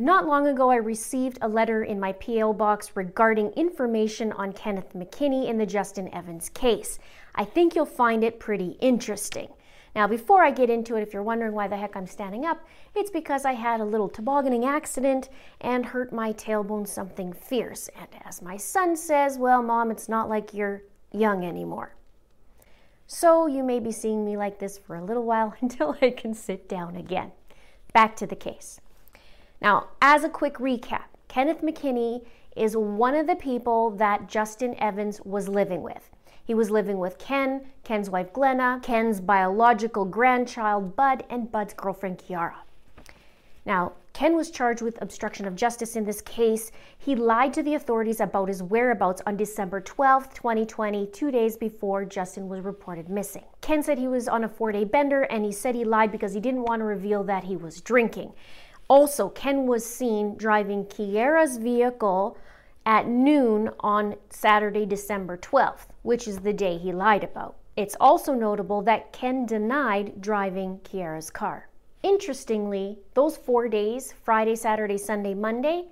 Not long ago, I received a letter in my P.O. box regarding information on Kenneth McKinney in the Justin Evans case. I think you'll find it pretty interesting. Now, before I get into it, if you're wondering why the heck I'm standing up, it's because I had a little tobogganing accident and hurt my tailbone something fierce. And as my son says, well, Mom, it's not like you're young anymore. So you may be seeing me like this for a little while until I can sit down again. Back to the case. Now, as a quick recap, Kenneth McKinney is one of the people that Justin Evans was living with. He was living with Ken, Ken's wife Glenna, Ken's biological grandchild Bud, and Bud's girlfriend Kiara. Now, Ken was charged with obstruction of justice in this case. He lied to the authorities about his whereabouts on December 12, 2020, 2 days before Justin was reported missing. Ken said he was on a 4-day bender, and he said he lied because he didn't want to reveal that he was drinking. Also, Ken was seen driving Kiara's vehicle at noon on Saturday, December 12th, which is the day he lied about. It's also notable that Ken denied driving Kiara's car. Interestingly, those 4 days, Friday, Saturday, Sunday, Monday,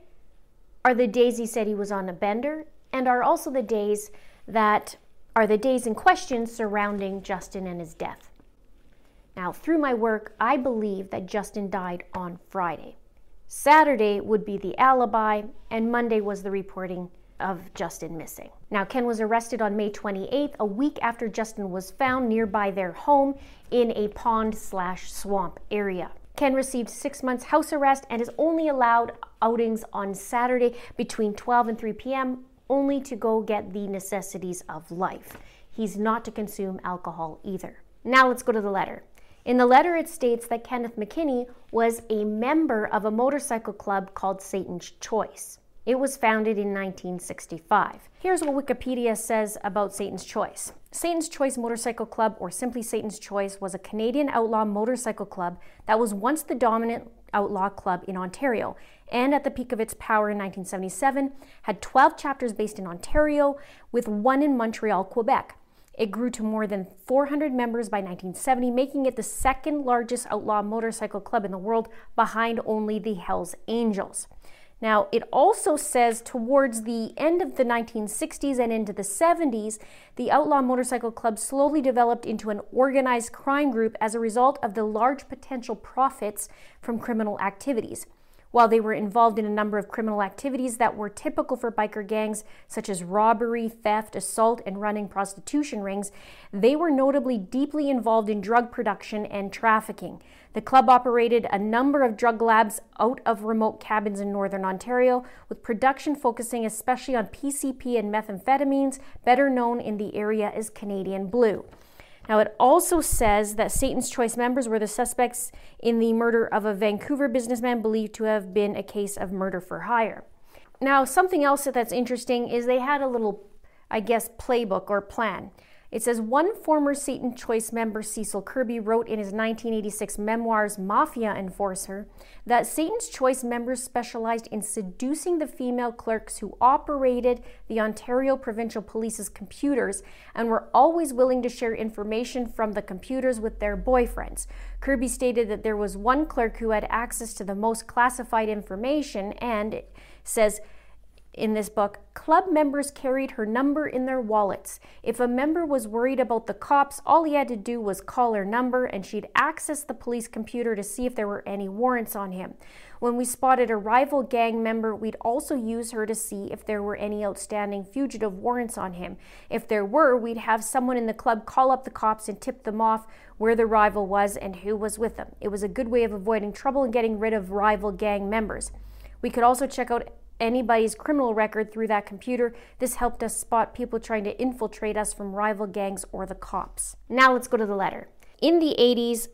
are the days he said he was on a bender and are also the days that are the days in question surrounding Justin and his death. Now, through my work, I believe that Justin died on Friday. Saturday would be the alibi, and Monday was the reporting of Justin missing. Now, Ken was arrested on May 28th, a week after Justin was found nearby their home in a pond/swamp area. Ken received 6 months house arrest and is only allowed outings on Saturday between 12 and 3 p.m. only to go get the necessities of life. He's not to consume alcohol either. Now let's go to the letter. In the letter, it states that Kenneth McKinney was a member of a motorcycle club called Satan's Choice. It was founded in 1965. Here's what Wikipedia says about Satan's Choice. Satan's Choice Motorcycle Club, or simply Satan's Choice, was a Canadian outlaw motorcycle club that was once the dominant outlaw club in Ontario, and at the peak of its power in 1977, had 12 chapters based in Ontario, with one in Montreal, Quebec. It grew to more than 400 members by 1970, making it the second largest outlaw motorcycle club in the world, behind only the Hell's Angels. Now, it also says towards the end of the 1960s and into the 70s, the outlaw motorcycle club slowly developed into an organized crime group as a result of the large potential profits from criminal activities. While they were involved in a number of criminal activities that were typical for biker gangs, such as robbery, theft, assault, and running prostitution rings, they were notably deeply involved in drug production and trafficking. The club operated a number of drug labs out of remote cabins in northern Ontario, with production focusing especially on PCP and methamphetamines, better known in the area as Canadian Blue. Now, it also says that Satan's Choice members were the suspects in the murder of a Vancouver businessman believed to have been a case of murder for hire. Now, something else that's interesting is they had a little, I guess, playbook or plan. It says one former Satan's Choice member, Cecil Kirby, wrote in his 1986 memoirs, Mafia Enforcer, that Satan's Choice members specialized in seducing the female clerks who operated the Ontario Provincial Police's computers and were always willing to share information from the computers with their boyfriends. Kirby stated that there was one clerk who had access to the most classified information, and it says, in this book, club members carried her number in their wallets. If a member was worried about the cops, all he had to do was call her number and she'd access the police computer to see if there were any warrants on him. When we spotted a rival gang member, we'd also use her to see if there were any outstanding fugitive warrants on him. If there were, we'd have someone in the club call up the cops and tip them off where the rival was and who was with them. It was a good way of avoiding trouble and getting rid of rival gang members. We could also check out anybody's criminal record through that computer. This helped us spot people trying to infiltrate us from rival gangs or the cops. Now let's go to the letter. In the 80s,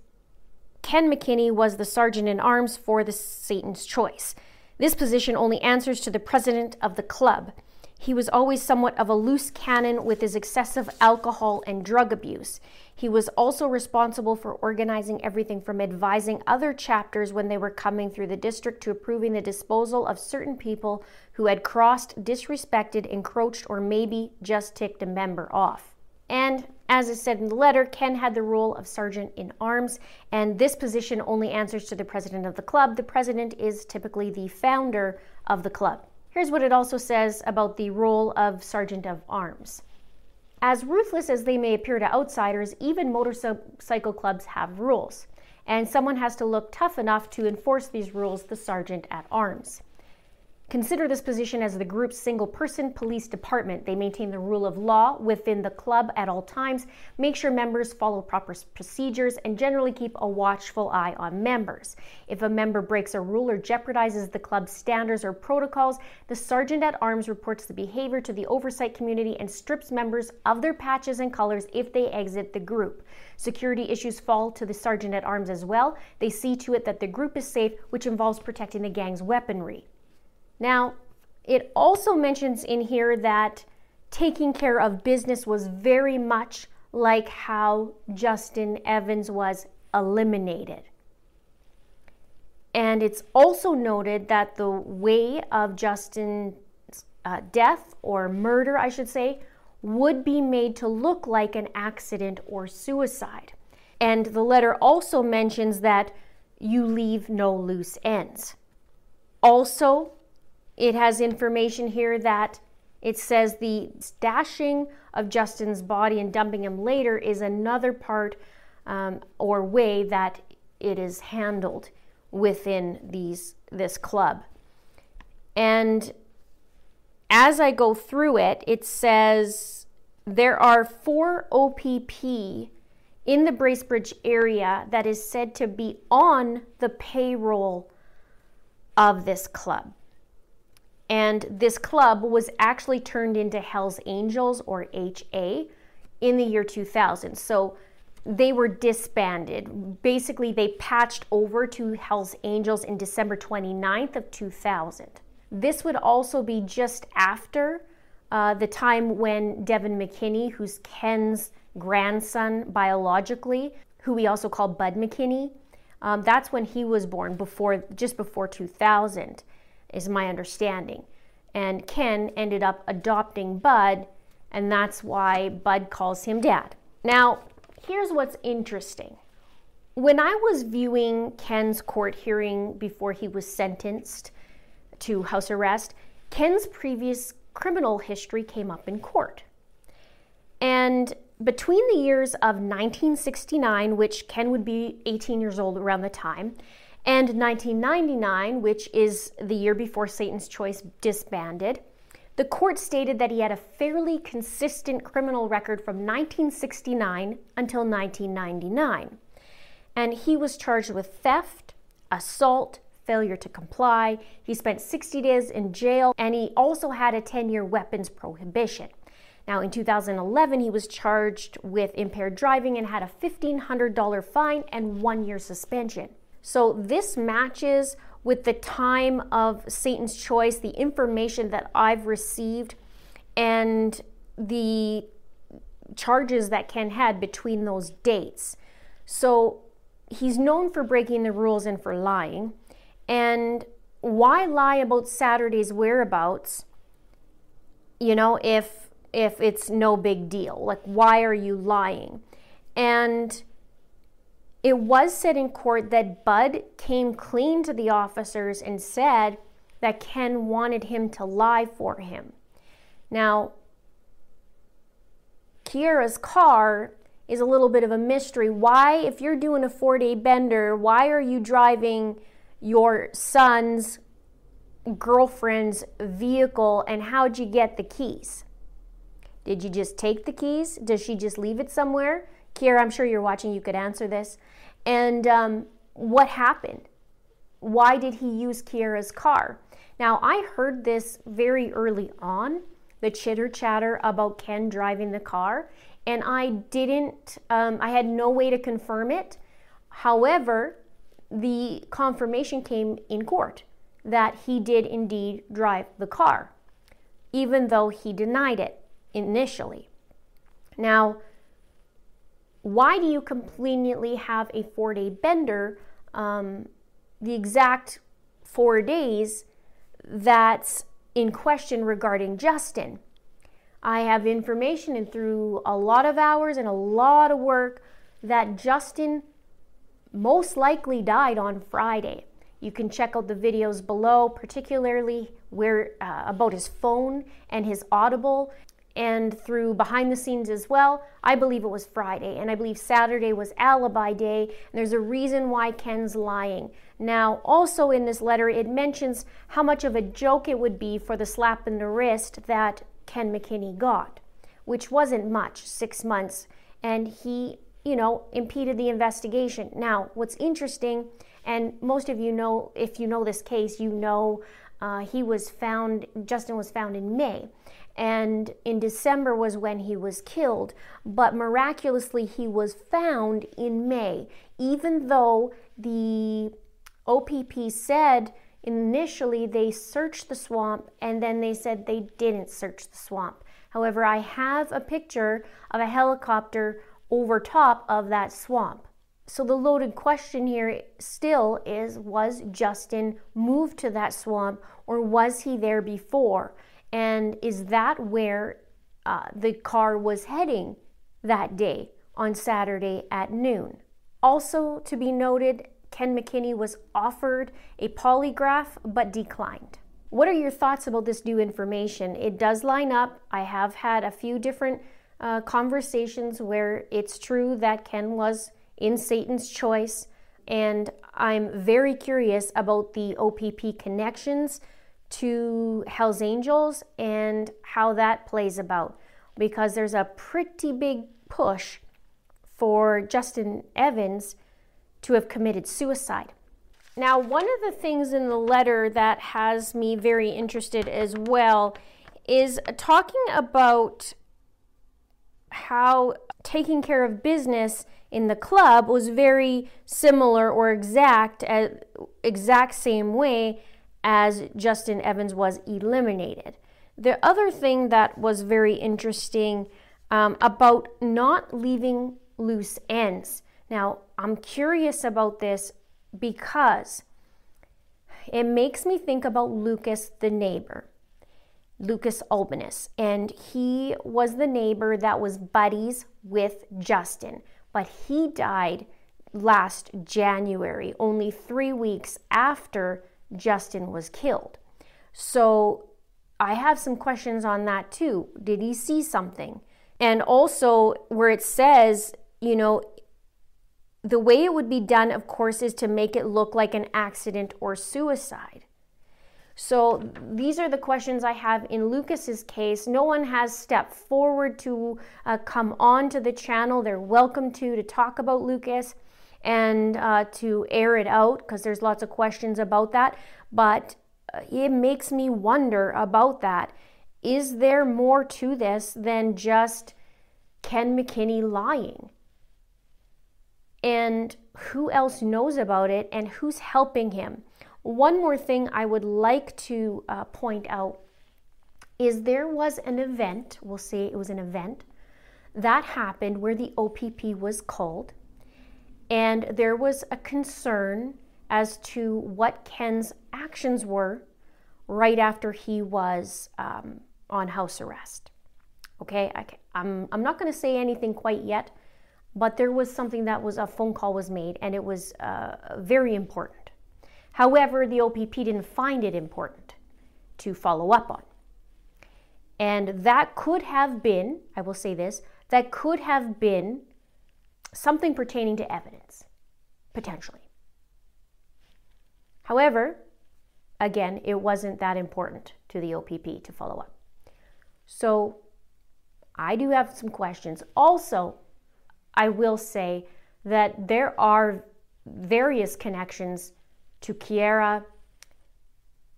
Ken McKinney was the sergeant in arms for the Satan's Choice. This position only answers to the president of the club. He was always somewhat of a loose cannon with his excessive alcohol and drug abuse. He was also responsible for organizing everything from advising other chapters when they were coming through the district to approving the disposal of certain people who had crossed, disrespected, encroached, or maybe just ticked a member off. And As is said in the letter, Ken had the role of sergeant in arms, and this position only answers to the president of the club. The president is typically the founder of the club. Here's what it also says about the role of sergeant of arms. As ruthless as they may appear to outsiders, even motorcycle clubs have rules, and someone has to look tough enough to enforce these rules, the sergeant at arms. Consider this position as the group's single-person police department. They maintain the rule of law within the club at all times, make sure members follow proper procedures, and generally keep a watchful eye on members. If a member breaks a rule or jeopardizes the club's standards or protocols, the sergeant at arms reports the behavior to the oversight community and strips members of their patches and colors if they exit the group. Security issues fall to the sergeant at arms as well. They see to it that the group is safe, which involves protecting the gang's weaponry. Now, it also mentions in here that taking care of business was very much like how Justin Evans was eliminated. And it's also noted that the way of Justin's death, or murder, I should say, would be made to look like an accident or suicide. And the letter also mentions that you leave no loose ends. Also, it has information here that it says the stashing of Justin's body and dumping him later is another part or way that it is handled within this club. And as I go through it, it says there are 4 OPP in the Bracebridge area that is said to be on the payroll of this club. And this club was actually turned into Hell's Angels, or HA, in the year 2000. So they were disbanded. Basically, they patched over to Hell's Angels in December 29th of 2000. This would also be just after the time when Devin McKinney, who's Ken's grandson biologically, who we also call Bud McKinney, that's when he was born, just before 2000. Is my understanding. And Ken ended up adopting Bud, and that's why Bud calls him Dad. Now, here's what's interesting. When I was viewing Ken's court hearing before he was sentenced to house arrest, Ken's previous criminal history came up in court. And between the years of 1969, which Ken would be 18 years old around the time, and 1999, which is the year before Satan's Choice disbanded, the court stated that he had a fairly consistent criminal record from 1969 until 1999. And he was charged with theft, assault, failure to comply. He spent 60 days in jail, and he also had a 10-year weapons prohibition. Now, in 2011, he was charged with impaired driving and had a $1,500 fine and 1-year suspension. So this matches with the time of Satan's Choice, the information that I've received, and the charges that Ken had between those dates. So he's known for breaking the rules and for lying. And why lie about Saturday's whereabouts, you know, if it's no big deal? Like, why are you lying? And it was said in court that Bud came clean to the officers and said that Ken wanted him to lie for him. Now, Kiara's car is a little bit of a mystery. Why, if you're doing a 4-day bender, why are you driving your son's girlfriend's vehicle, and how'd you get the keys? Did you just take the keys? Does she just leave it somewhere? Kiara, I'm sure you're watching, you could answer this. And what happened? Why did he use Kiara's car? Now, I heard this very early on, the chitter-chatter about Ken driving the car, and I didn't, I had no way to confirm it. However, the confirmation came in court that he did indeed drive the car, even though he denied it initially. Now, why do you conveniently have a 4-day bender, the exact 4 days that's in question regarding Justin? I have information, and through a lot of hours and a lot of work, that Justin most likely died on Friday. You can check out the videos below, particularly where about his phone and his Audible, and through behind the scenes as well. I believe it was Friday, and I believe Saturday was alibi day, and there's a reason why Ken's lying. Now, also in this letter, it mentions how much of a joke it would be for the slap in the wrist that Ken McKinney got, which wasn't much, 6 months, and he, you know, impeded the investigation. Now, what's interesting, and most of you know, if you know this case, you know Justin was found in May, and in December was when he was killed, but miraculously he was found in May, even though the OPP said initially they searched the swamp, and then they said they didn't search the swamp. However, I have a picture of a helicopter over top of that swamp. So the loaded question here still is, was Justin moved to that swamp, or was he there before? And is that where the car was heading that day on Saturday at noon? Also to be noted, Ken McKinney was offered a polygraph but declined. What are your thoughts about this new information? It does line up. I have had a few different conversations where it's true that Ken was in Satan's Choice, and I'm very curious about the OPP connections to Hell's Angels and how that plays about, because there's a pretty big push for Justin Evans to have committed suicide. Now, one of the things in the letter that has me very interested as well is talking about how taking care of business in the club was very similar or exact same way as Justin Evans was eliminated. The other thing that was very interesting about not leaving loose ends. Now, I'm curious about this because it makes me think about Lucas the neighbor, Lucas Albanus, and he was the neighbor that was buddies with Justin, but he died last January, only 3 weeks after Justin was killed. So I have some questions on that too. Did he see something? And also where it says, you know, the way it would be done, of course, is to make it look like an accident or suicide. So these are the questions I have in Lucas's case. No one has stepped forward to come on to the channel. They're welcome to talk about Lucas and to air it out, because there's lots of questions about that. But it makes me wonder about that. Is there more to this than just Ken McKinney lying? And who else knows about it, and who's helping him? One more thing I would like to point out is there was an event, we'll say it was an event, that happened where the OPP was called, and there was a concern as to what Ken's actions were right after he was on house arrest. Okay, I'm not going to say anything quite yet, but there was something that was, a phone call was made, and it was very important. However, the OPP didn't find it important to follow up on. And that could have been, I will say this, that could have been something pertaining to evidence, potentially. However, again, it wasn't that important to the OPP to follow up. So I do have some questions. Also, I will say that there are various connections to Kiara,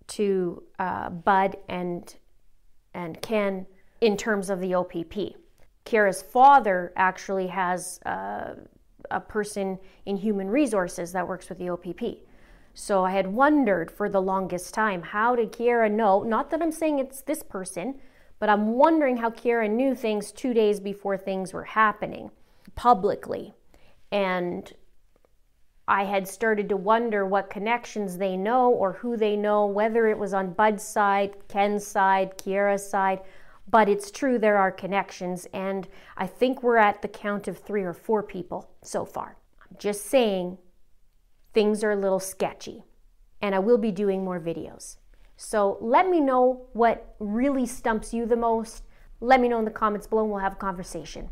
to Bud and Ken in terms of the OPP. Kiara's father actually has a person in human resources that works with the OPP. So I had wondered for the longest time, how did Kiara know? Not that I'm saying it's this person, but I'm wondering how Kiara knew things 2 days before things were happening publicly. And I had started to wonder what connections they know or who they know, whether it was on Bud's side, Ken's side, Kiara's side, But it's true, there are connections, and I think we're at the count of 3 or 4 people so far. I'm just saying things are a little sketchy, and I will be doing more videos. So let me know what really stumps you the most. Let me know in the comments below and we'll have a conversation.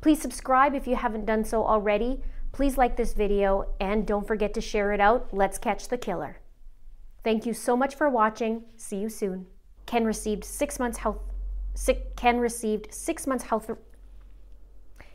Please subscribe if you haven't done so already. Please like this video and don't forget to share it out. Let's catch the killer. Thank you so much for watching. See you soon. Ken received 6 months health. Ken received 6 months health